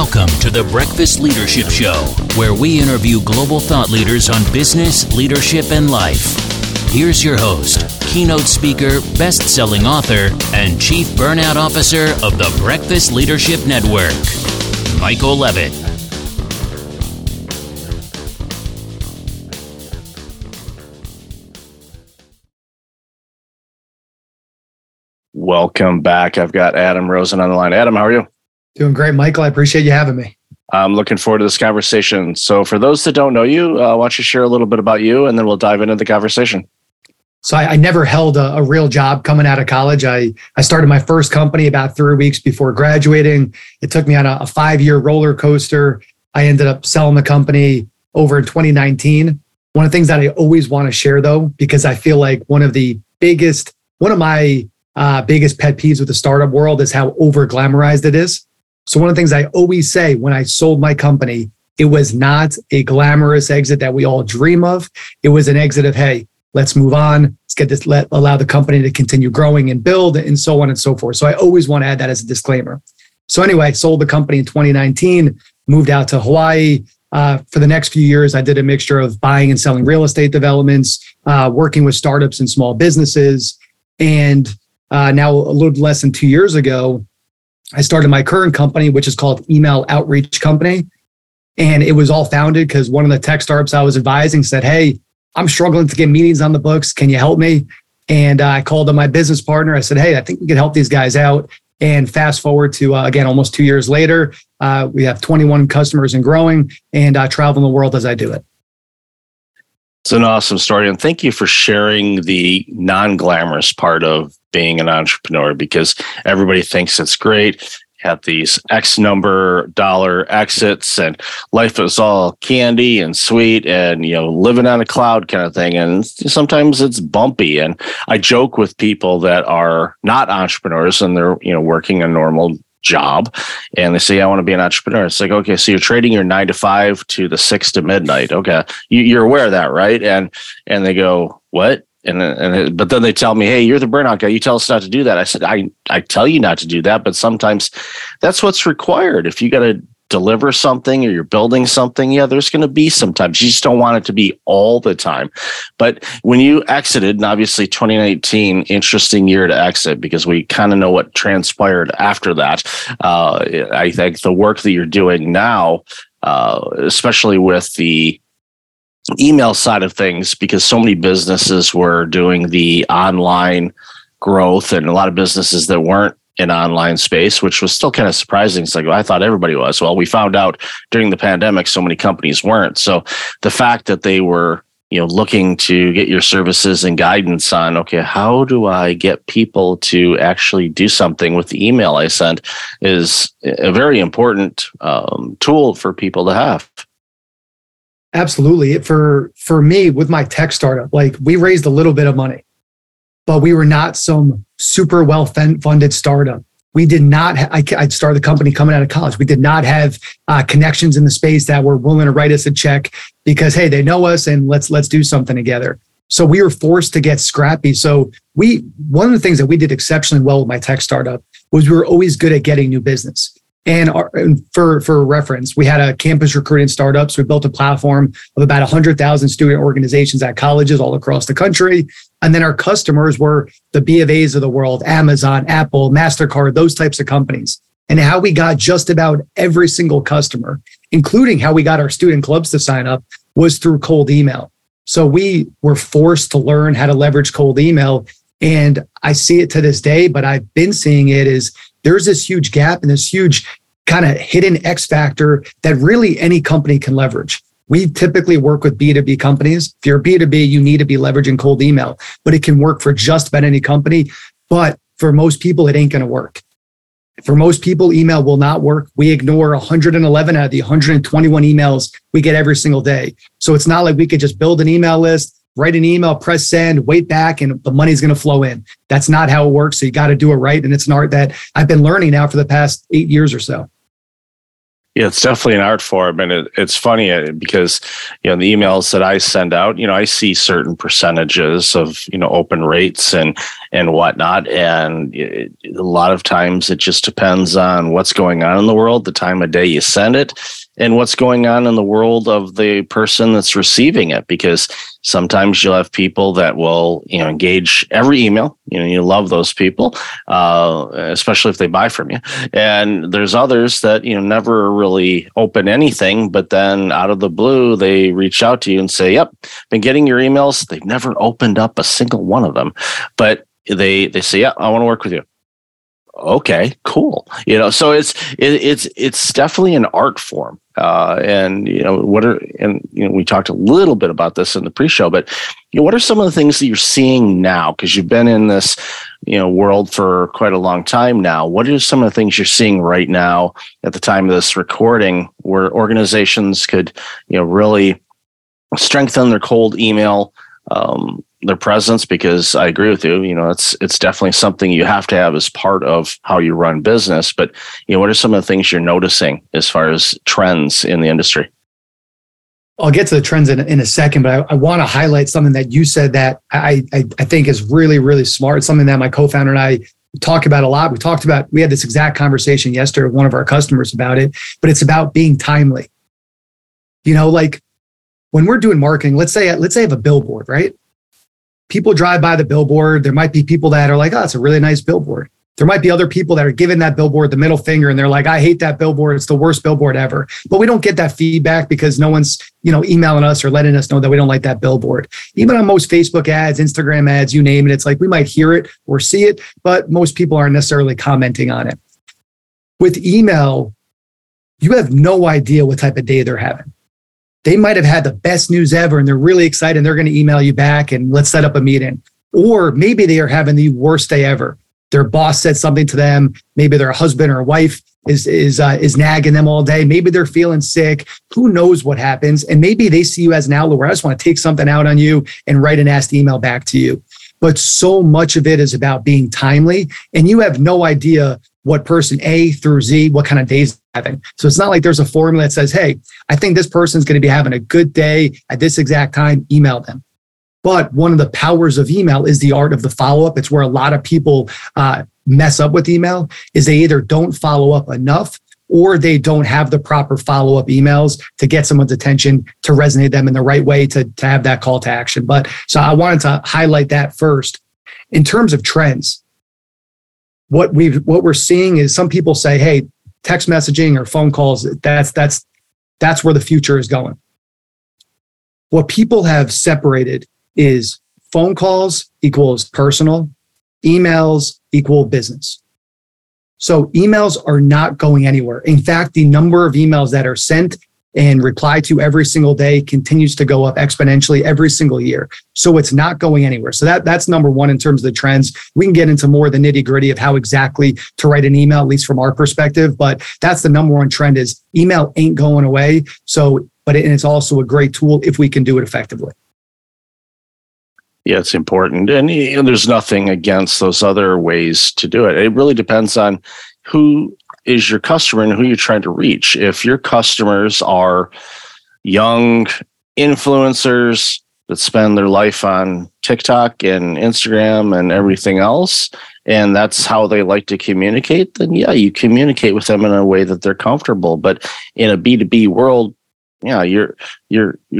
Welcome to the Breakfast Leadership Show, where we interview global thought leaders on business, leadership, and life. Here's your host, keynote speaker, best-selling author, and chief burnout officer of the Breakfast Leadership Network, Michael Levitt. Welcome back. I've got Adam Rosen on the line. Adam, how are you? Doing great, Michael. I appreciate you having me. I'm looking forward to this conversation. So for those that don't know you, why don't you share a little bit about you, and then we'll dive into the conversation. So I never held a real job coming out of college. I started my first company about 3 weeks before graduating. It took me on a 5-year roller coaster. I ended up selling the company over in 2019. One of the things that I always want to share, though, because I feel like one of my biggest pet peeves with the startup world is how over-glamorized it is. So one of the things I always say when I sold my company, it was not a glamorous exit that we all dream of. It was an exit of, hey, let's move on. Let's get this, allow the company to continue growing and build and so on and so forth. So I always want to add that as a disclaimer. So anyway, I sold the company in 2019, moved out to Hawaii. For the next few years, I did a mixture of buying and selling real estate developments, working with startups and small businesses. And now a little less than 2 years ago, I started my current company, which is called Email Outreach Company. And it was all founded because one of the tech startups I was advising said, hey, I'm struggling to get meetings on the books. Can you help me? And I called on my business partner. I said, hey, I think we could help these guys out. And fast forward to, again, almost 2 years later, we have 21 customers and growing, and I travel the world as I do it. It's an awesome story. And thank you for sharing the non-glamorous part of being an entrepreneur, because everybody thinks it's great, have these X number dollar exits and life is all candy and sweet and, you know, living on a cloud kind of thing. And sometimes it's bumpy. And I joke with people that are not entrepreneurs and they're, you know, working a normal job and they say, I want to be an entrepreneur. It's like, okay, so you're trading your 9 to 5 to the 6 to midnight. Okay. You're aware of that, right? And they go, what? But then they tell me, hey, you're the burnout guy. You tell us not to do that. I said, I tell you not to do that, but sometimes that's what's required. If you got to deliver something or you're building something, yeah, there's going to be sometimes. You just don't want it to be all the time. But when you exited, and obviously 2019, interesting year to exit because we kind of know what transpired after that. I think the work that you're doing now, especially with the email side of things, because so many businesses were doing the online growth and a lot of businesses that weren't in online space, which was still kind of surprising. It's like, well, I thought everybody was. Well, we found out during the pandemic, so many companies weren't. So the fact that they were, you know, looking to get your services and guidance on, okay, how do I get people to actually do something with the email I sent is a very important tool for people to have. Absolutely. For me, with my tech startup, like we raised a little bit of money, but we were not some super well-funded startup. We did not, I started the company coming out of college. We did not have connections in the space that were willing to write us a check because, hey, they know us and let's do something together. So we were forced to get scrappy. So one of the things that we did exceptionally well with my tech startup was we were always good at getting new business. And for reference, we had a campus recruiting startup. So we built a platform of about 100,000 student organizations at colleges all across the country. And then our customers were the B of A's of the world, Amazon, Apple, MasterCard, those types of companies. And how we got just about every single customer, including how we got our student clubs to sign up, was through cold email. So we were forced to learn how to leverage cold email. And I see it to this day, but I've been seeing it is there's this huge gap and this huge kind of hidden X factor that really any company can leverage. We typically work with B2B companies. If you're B2B, you need to be leveraging cold email, but it can work for just about any company. But for most people, it ain't going to work. For most people, email will not work. We ignore 111 out of the 121 emails we get every single day. So it's not like we could just build an email list, write an email, press send, wait back, and the money's going to flow in. That's not how it works. So you got to do it right. And it's an art that I've been learning now for the past 8 years or so. Yeah, it's definitely an art form, and it's funny because, you know, the emails that I send out, you know, I see certain percentages of, you know, open rates and whatnot, and a lot of times it just depends on what's going on in the world, the time of day you send it, and what's going on in the world of the person that's receiving it, because sometimes you'll have people that will, you know, engage every email. You know, you love those people, especially if they buy from you. And there's others that, you know, never really open anything, but then out of the blue, they reach out to you and say, yep, been getting your emails. They've never opened up a single one of them, but they say, yeah, I want to work with you. Okay, cool. You know, so it's definitely an art form. And you know, we talked a little bit about this in the pre-show, but you know, what are some of the things that you're seeing now? Because you've been in this, you know, world for quite a long time now. What are some of the things you're seeing right now at the time of this recording where organizations could, you know, really strengthen their cold email their presence? Because I agree with you, you know, it's definitely something you have to have as part of how you run business. But, you know, what are some of the things you're noticing as far as trends in the industry? I'll get to the trends in a second, but I want to highlight something that you said that I think is really, really smart. It's something that my co-founder and I talk about a lot. We had this exact conversation yesterday with one of our customers about it, but it's about being timely. You know, like when we're doing marketing, let's say I have a billboard, right? People drive by the billboard. There might be people that are like, oh, it's a really nice billboard. There might be other people that are giving that billboard the middle finger and they're like, I hate that billboard. It's the worst billboard ever. But we don't get that feedback because no one's, you know, emailing us or letting us know that we don't like that billboard. Even on most Facebook ads, Instagram ads, you name it, it's like we might hear it or see it, but most people aren't necessarily commenting on it. With email, you have no idea what type of day they're having. They might have had the best news ever and they're really excited and they're going to email you back and let's set up a meeting. Or maybe they are having the worst day ever. Their boss said something to them. Maybe their husband or wife is nagging them all day. Maybe they're feeling sick. Who knows what happens? And maybe they see you as an outlet where I just want to take something out on you and write an asked email back to you. But so much of it is about being timely, and you have no idea what person A through Z, what kind of days they're having. So it's not like there's a formula that says, hey, I think this person's going to be having a good day at this exact time, email them. But one of the powers of email is the art of the follow-up. It's where a lot of people mess up with email, is they either don't follow up enough or they don't have the proper follow-up emails to get someone's attention, to resonate them in the right way, to have that call to action. But so I wanted to highlight that first. In terms of trends, what we're seeing is some people say, hey, text messaging or phone calls, that's where the future is going. What people have separated is phone calls equals personal, emails equal business. So emails are not going anywhere. In fact, the number of emails that are sent and replied to every single day continues to go up exponentially every single year. So it's not going anywhere. So that's number one in terms of the trends. We can get into more of the nitty gritty of how exactly to write an email, at least from our perspective, but that's the number one trend is email ain't going away. So, and it's also a great tool if we can do it effectively. Yeah, it's important. And you know, there's nothing against those other ways to do it. It really depends on who is your customer and who you're trying to reach. If your customers are young influencers that spend their life on TikTok and Instagram and everything else, and that's how they like to communicate, then yeah, you communicate with them in a way that they're comfortable. But in a B2B world, yeah, you're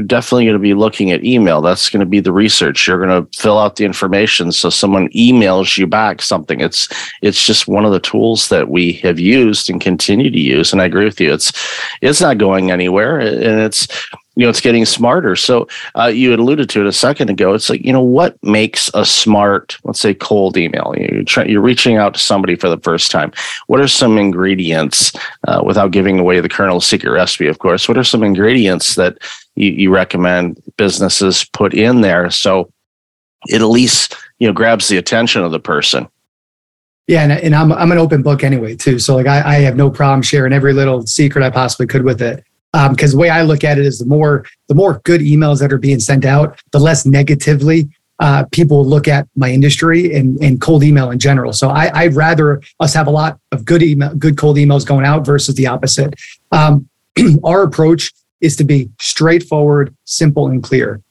definitely going to be looking at email. That's going to be the research. You're going to fill out the information so someone emails you back something. It's just one of the tools that we have used and continue to use. And I agree with you. It's not going anywhere, and it's, you know, it's getting smarter. So you alluded to it a second ago. It's like, you know, what makes a smart, let's say, cold email? You're reaching out to somebody for the first time. What are some ingredients, without giving away the Colonel's secret recipe, of course, what are some ingredients that you recommend businesses put in there so it at least, you know, grabs the attention of the person? Yeah, and I'm an open book anyway, too. So like I have no problem sharing every little secret I possibly could with it. Because the way I look at it is the more good emails that are being sent out, the less negatively people look at my industry and cold email in general. So I'd rather us have a lot of good cold emails going out versus the opposite. Our approach is to be straightforward, simple, and clear.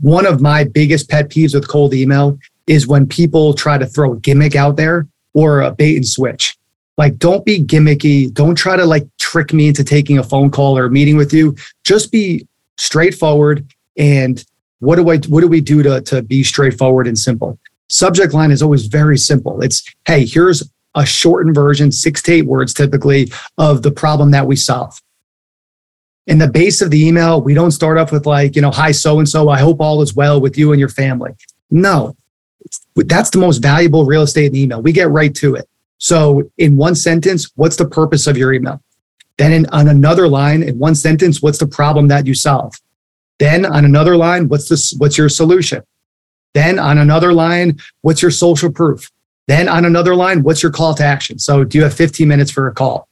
One of my biggest pet peeves with cold email is when people try to throw a gimmick out there or a bait and switch. Like, don't be gimmicky. Don't try to trick me into taking a phone call or a meeting with you. Just be straightforward. And what do we do to be straightforward and simple? Subject line is always very simple. It's, hey, here's a shortened version, 6 to 8 words typically, of the problem that we solve. In the base of the email, we don't start off with hi, so-and-so, I hope all is well with you and your family. No, that's the most valuable real estate in the email. We get right to it. So in one sentence, what's the purpose of your email? Then on another line, in one sentence, what's the problem that you solve? Then on another line, what's your solution? Then on another line, what's your social proof? Then on another line, what's your call to action? So do you have 15 minutes for a call?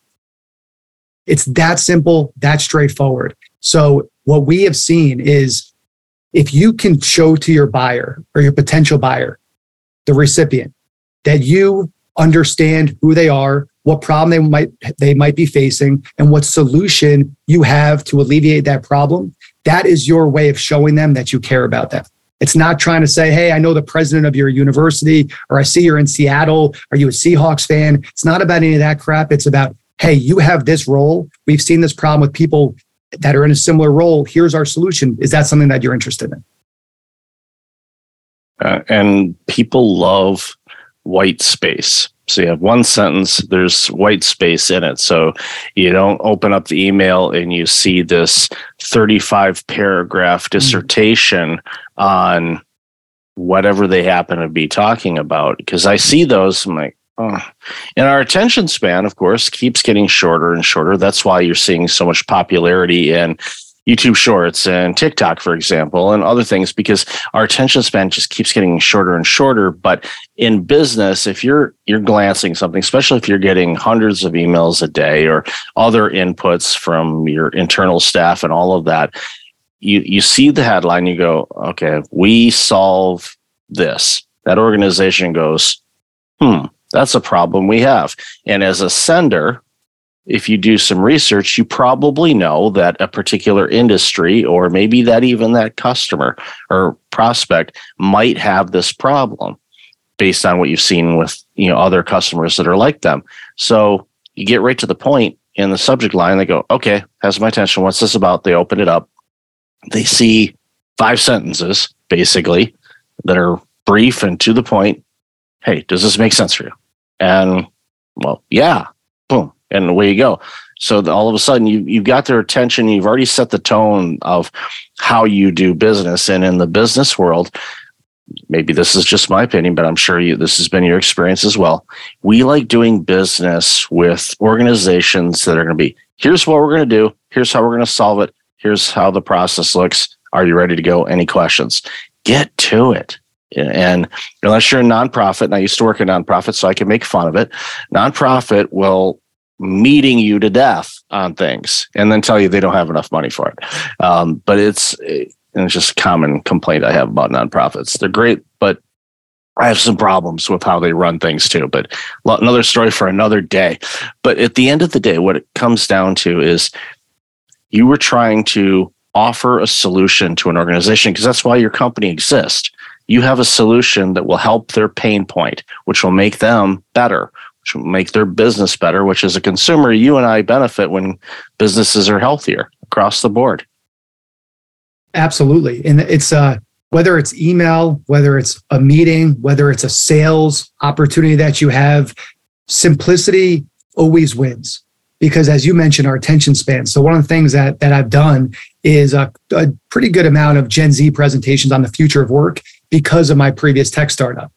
It's that simple, that straightforward. So what we have seen is if you can show to your buyer or your potential buyer, the recipient, that you understand who they are, what problem they might be facing, and what solution you have to alleviate that problem, that is your way of showing them that you care about them. It's not trying to say, hey, I know the president of your university, or I see you're in Seattle. Are you a Seahawks fan? It's not about any of that crap. It's about, hey, you have this role. We've seen this problem with people that are in a similar role. Here's our solution. Is that something that you're interested in? And people love white space. So you have one sentence, there's white space in it. So you don't open up the email and you see this 35-paragraph dissertation on whatever they happen to be talking about. Because I see those, I'm like, oh. And our attention span, of course, keeps getting shorter and shorter. That's why you're seeing so much popularity in YouTube Shorts and TikTok, for example, and other things, because our attention span just keeps getting shorter and shorter. But in business, if you're glancing something, especially if you're getting hundreds of emails a day or other inputs from your internal staff and all of that, you see the headline, you go, okay, we solve this. That organization goes, that's a problem we have. And as a sender, if you do some research, you probably know that a particular industry, or maybe that even that customer or prospect, might have this problem based on what you've seen with other customers that are like them. So you get right to the point in the subject line. They go, okay, has my attention. What's this about? They open it up. They see 5 sentences, basically, that are brief and to the point. Hey, does this make sense for you? And, well, yeah, boom. And away you go. So all of a sudden, you've got their attention. You've already set the tone of how you do business. And in the business world, maybe this is just my opinion, but I'm sure this has been your experience as well. We like doing business with organizations that are going to be, here's what we're going to do. Here's how we're going to solve it. Here's how the process looks. Are you ready to go? Any questions? Get to it. And unless you're a nonprofit, and I used to work in a nonprofit, so I can make fun of it. Nonprofit will meeting you to death on things and then tell you they don't have enough money for it. But it's just a common complaint I have about nonprofits. They're great, but I have some problems with how they run things too. But another story for another day. But at the end of the day, what it comes down to is you were trying to offer a solution to an organization, because that's why your company exists. You have a solution that will help their pain point, which will make them better, which make their business better, which as a consumer, you and I benefit when businesses are healthier across the board. Absolutely. And it's whether it's email, whether it's a meeting, whether it's a sales opportunity that you have, simplicity always wins. Because as you mentioned, our attention span. So one of the things that I've done is a pretty good amount of Gen Z presentations on the future of work because of my previous tech startup.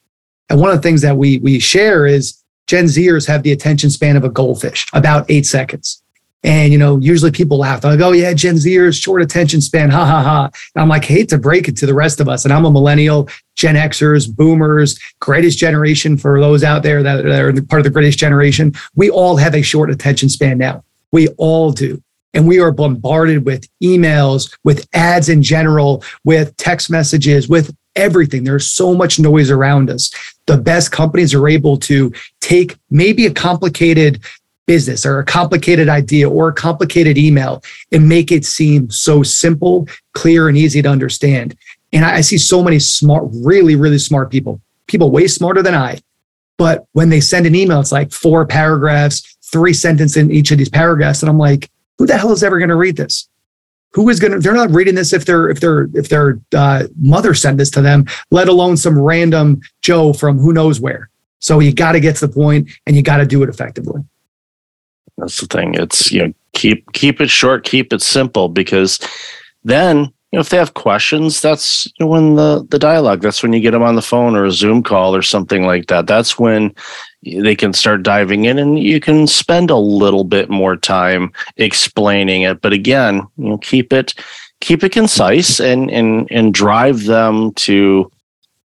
And one of the things that we share is, Gen Zers have the attention span of a goldfish, about 8 seconds. And, usually people laugh. They're like, oh, yeah, Gen Zers, short attention span, ha, ha, ha. And I'm like, hate to break it to the rest of us. And I'm a millennial, Gen Xers, boomers, greatest generation for those out there that are part of the greatest generation. We all have a short attention span now. We all do. And we are bombarded with emails, with ads in general, with text messages, with everything. There's so much noise around us. The best companies are able to take maybe a complicated business or a complicated idea or a complicated email and make it seem so simple, clear, and easy to understand. And I see so many smart, really, really smart people way smarter than I. But when they send an email, it's like 4 paragraphs, 3 sentences in each of these paragraphs. And I'm like, who the hell is ever going to read this? They're not reading this if their mother sent this to them, let alone some random Joe from who knows where. So you got to get to the point and you got to do it effectively. That's the thing. It's, keep it short, keep it simple, because then, if they have questions, that's when the dialogue, that's when you get them on the phone or a Zoom call or something like that. That's when they can start diving in and you can spend a little bit more time explaining it. But again, keep it concise and drive them to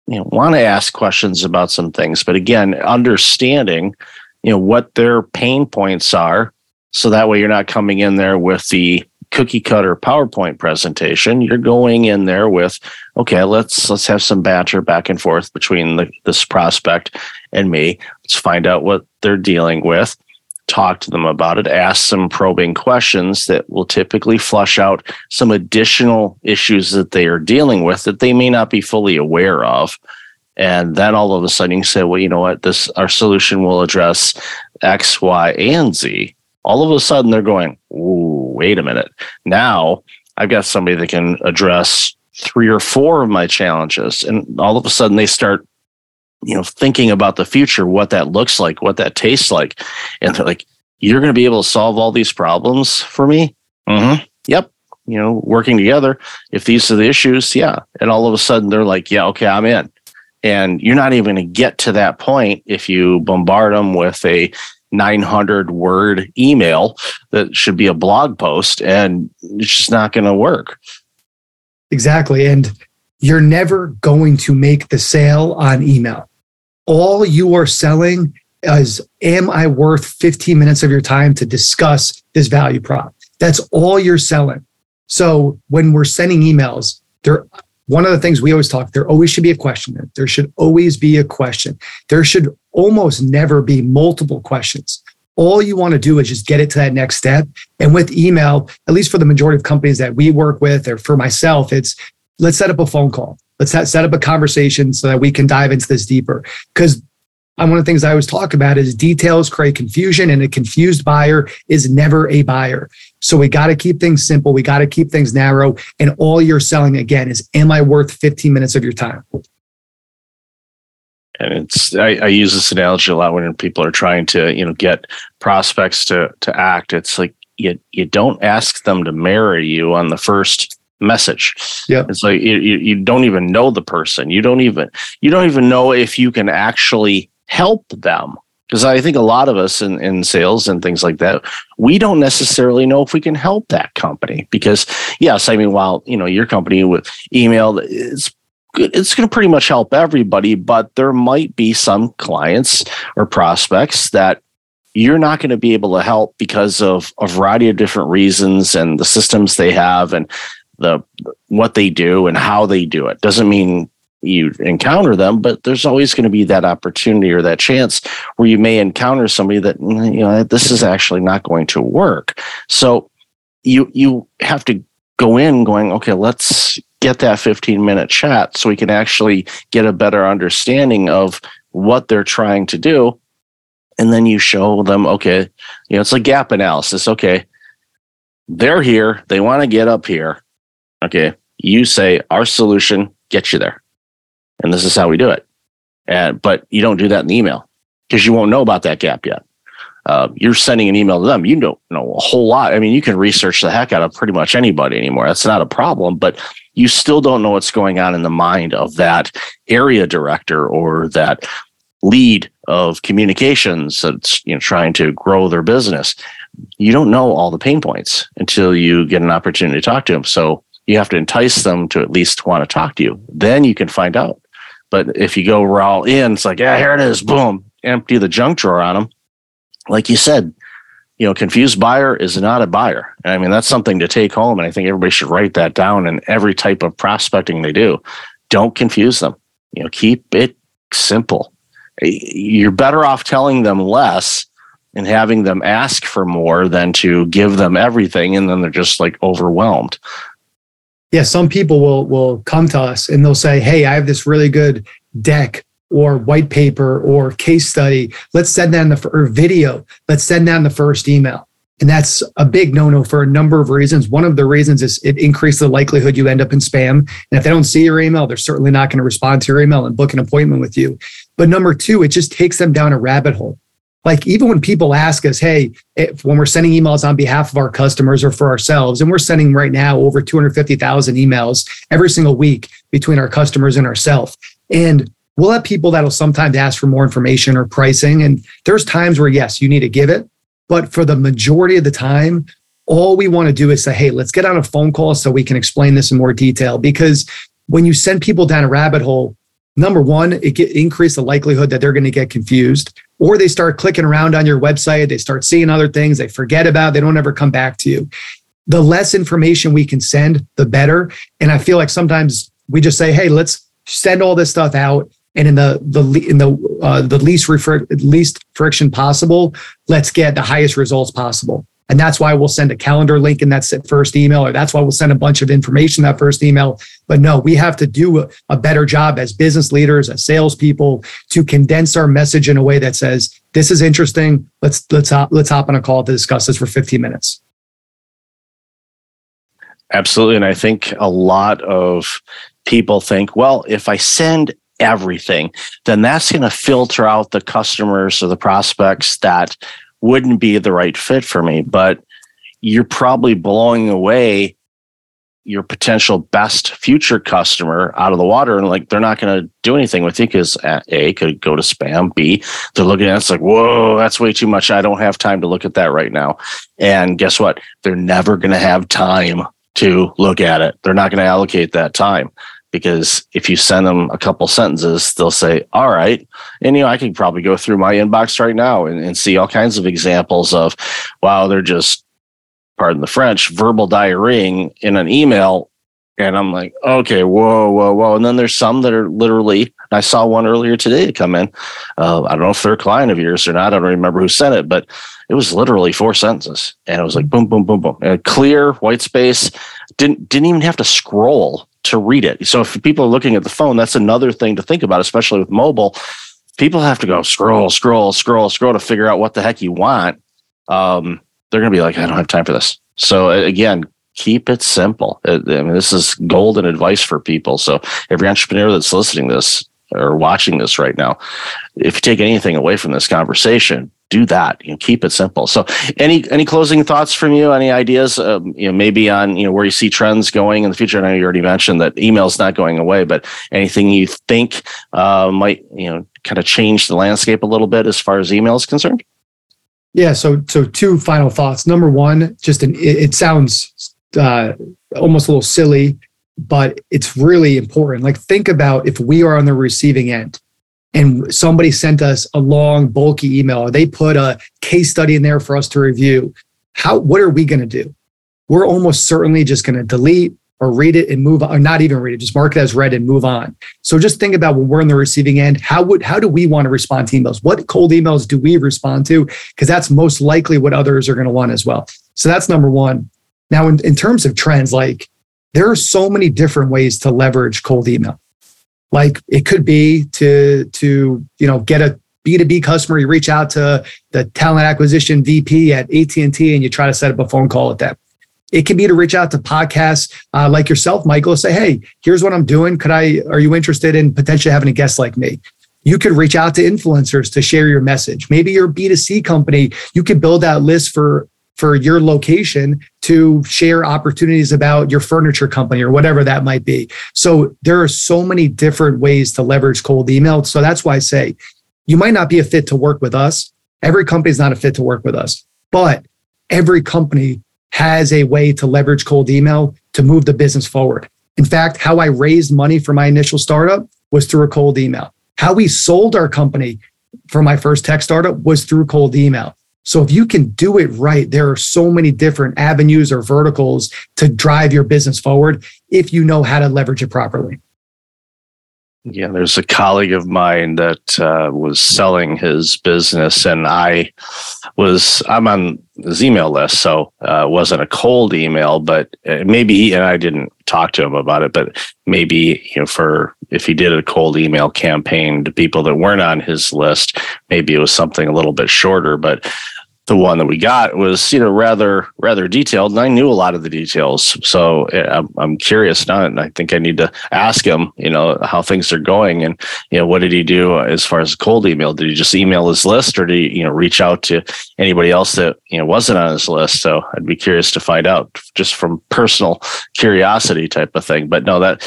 want to ask questions about some things. But again, understanding what their pain points are, so that way you're not coming in there with the cookie cutter PowerPoint presentation. You're going in there with, okay, let's have some banter back and forth between this prospect and me. Let's find out what they're dealing with, talk to them about it, ask some probing questions that will typically flush out some additional issues that they are dealing with that they may not be fully aware of. And then all of a sudden you say, well, you know what, our solution will address X, Y, and Z. All of a sudden they're going, ooh, wait a minute. Now I've got somebody that can address 3 or 4 of my challenges. And all of a sudden they start, thinking about the future, what that looks like, what that tastes like. And they're like, you're going to be able to solve all these problems for me? Mm-hmm. Yep. Working together, if these are the issues, yeah. And all of a sudden they're like, yeah, okay, I'm in. And you're not even going to get to that point if you bombard them with a 900-word email that should be a blog post, and it's just not going to work. Exactly. And you're never going to make the sale on email. All you are selling is, am I worth 15 minutes of your time to discuss this value prop? That's all you're selling. So when we're sending emails, one of the things we always talk, there always should be a question. There should always be a question. There should almost never be multiple questions. All you want to do is just get it to that next step. And with email, at least for the majority of companies that we work with, or for myself, it's let's set up a phone call. Let's set up a conversation so that we can dive into this deeper. Because one of the things I always talk about is details create confusion, and a confused buyer is never a buyer. So we got to keep things simple. We got to keep things narrow. And all you're selling, again, is, am I worth 15 minutes of your time? And I use this analogy a lot when people are trying to, get prospects to act. It's like, you don't ask them to marry you on the first message. Yeah. It's like, you don't even know the person. You don't even know if you can actually help them. Because I think a lot of us in sales and things like that, we don't necessarily know if we can help that company. Because yes, while your company with email, it's going to pretty much help everybody, but there might be some clients or prospects that you're not going to be able to help because of a variety of different reasons and the systems they have and what they do and how they do it. Doesn't mean you encounter them, but there's always going to be that opportunity or that chance where you may encounter somebody that, this is actually not going to work. So you have to go in going, okay, let's get that 15-minute chat so we can actually get a better understanding of what they're trying to do. And then you show them, okay, it's like gap analysis. Okay, they're here. They want to get up here. Okay, you say our solution gets you there. And this is how we do it. But you don't do that in the email because you won't know about that gap yet. You're sending an email to them. You don't know a whole lot. You can research the heck out of pretty much anybody anymore. That's not a problem, but you still don't know what's going on in the mind of that area director or that lead of communications that's trying to grow their business. You don't know all the pain points until you get an opportunity to talk to them. So you have to entice them to at least want to talk to you. Then you can find out. But if you go raw in, it's like, yeah, here it is. Boom. Empty the junk drawer on them. Like you said, confused buyer is not a buyer. That's something to take home. And I think everybody should write that down in every type of prospecting they do. Don't confuse them. Keep it simple. You're better off telling them less and having them ask for more than to give them everything. And then they're just like overwhelmed. Yeah. Some people will come to us and they'll say, hey, I have this really good deck or white paper or case study. Let's send down or video. Let's send down the first email. And that's a big no-no for a number of reasons. One of the reasons is it increases the likelihood you end up in spam. And if they don't see your email, they're certainly not going to respond to your email and book an appointment with you. But number two, it just takes them down a rabbit hole. Like even when people ask us, hey, when we're sending emails on behalf of our customers or for ourselves, and we're sending right now over 250,000 emails every single week between our customers and ourselves. And we'll have people that'll sometimes ask for more information or pricing. And there's times where, yes, you need to give it. But for the majority of the time, all we want to do is say, hey, let's get on a phone call so we can explain this in more detail. Because when you send people down a rabbit hole, number one, it increases the likelihood that they're going to get confused, or they start clicking around on your website. They start seeing other things they forget about. They don't ever come back to you. The less information we can send, the better. And I feel like sometimes we just say, hey, let's send all this stuff out. And in the least friction possible, let's get the highest results possible. And that's why we'll send a calendar link in that first email, or that's why we'll send a bunch of information in that first email. But no, we have to do a better job as business leaders, as salespeople, to condense our message in a way that says, "This is interesting. Let's hop on a call to discuss this for 15 minutes." Absolutely, and I think a lot of people think, "Well, if I send everything, then that's going to filter out the customers or the prospects that wouldn't be the right fit for me." But you're probably blowing away your potential best future customer out of the water. And like, they're not going to do anything with you because A, could go to spam. B, they're looking at it, it's like, whoa, that's way too much. I don't have time to look at that right now. And guess what? They're never going to have time to look at it. They're not going to allocate that time. Because if you send them a couple sentences, they'll say, all right. And, I can probably go through my inbox right now and see all kinds of examples of, wow, they're just, pardon the French, verbal diarrheaing in an email. And I'm like, okay, whoa. And then there's some that are literally, I saw one earlier today come in. I don't know if they're a client of yours or not. I don't remember who sent it, but it was literally 4 sentences. And it was like, boom. And clear, white space. Didn't even have to scroll to read it. So if people are looking at the phone, that's another thing to think about, especially with mobile. People have to go scroll to figure out what the heck you want. They're going to be like, I don't have time for this. So again, keep it simple. This is golden advice for people. So every entrepreneur that's listening to this or watching this right now, if you take anything away from this conversation, do that. Keep it simple. So any closing thoughts from you? Any ideas, maybe on where you see trends going in the future? I know you already mentioned that email's not going away, but anything you think might kind of change the landscape a little bit as far as email is concerned? Yeah. So 2 final thoughts. Number one, it sounds almost a little silly, but it's really important. Like, think about if we are on the receiving end and somebody sent us a long, bulky email, or they put a case study in there for us to review, what are we going to do? We're almost certainly just going to delete or read it and move on, or not even read it, just mark it as read and move on. So just think about when we're on the receiving end, how do we want to respond to emails? What cold emails do we respond to? Because that's most likely what others are going to want as well. So that's number one. Now, in terms of trends, like, there are so many different ways to leverage cold email. Like, it could be to get a B2B customer, you reach out to the talent acquisition VP at AT&T and you try to set up a phone call with them. It can be to reach out to podcasts like yourself, Michael, say, hey, here's what I'm doing. Are you interested in potentially having a guest like me? You could reach out to influencers to share your message. Maybe your B2C company, you could build out lists for your location to share opportunities about your furniture company or whatever that might be. So there are so many different ways to leverage cold email. So that's why I say you might not be a fit to work with us. Every company is not a fit to work with us, but every company has a way to leverage cold email to move the business forward. In fact, how I raised money for my initial startup was through a cold email. How we sold our company for my first tech startup was through cold email. So if you can do it right, there are so many different avenues or verticals to drive your business forward if you know how to leverage it properly. Yeah, there's a colleague of mine that was selling his business, and I'm on his email list, so it wasn't a cold email, but maybe I didn't talk to him about it, but maybe if he did a cold email campaign to people that weren't on his list, maybe it was something a little bit shorter, but the one that we got was, rather detailed, and I knew a lot of the details. So I'm curious now, and I think I need to ask him, how things are going, and what did he do as far as cold email? Did he just email his list, or did he, reach out to anybody else that wasn't on his list? So I'd be curious to find out, just from personal curiosity type of thing. But no, that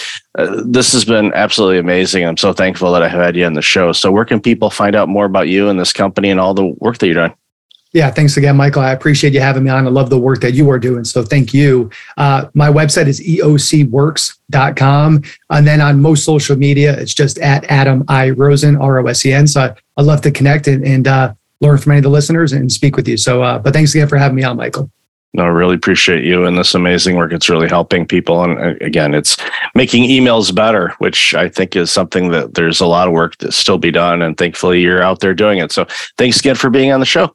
this has been absolutely amazing. I'm so thankful that I had you on the show. So where can people find out more about you and this company and all the work that you're doing? Yeah, thanks again, Michael. I appreciate you having me on. I love the work that you are doing, so thank you. My website is eocworks.com. And then on most social media, it's just at Adam I. Rosen, R-O-S-E-N. So I'd love to connect and learn from any of the listeners and speak with you. So, but thanks again for having me on, Michael. No, I really appreciate you and this amazing work. It's really helping people. And again, it's making emails better, which I think is something that there's a lot of work that's still be done. And thankfully, you're out there doing it. So thanks again for being on the show.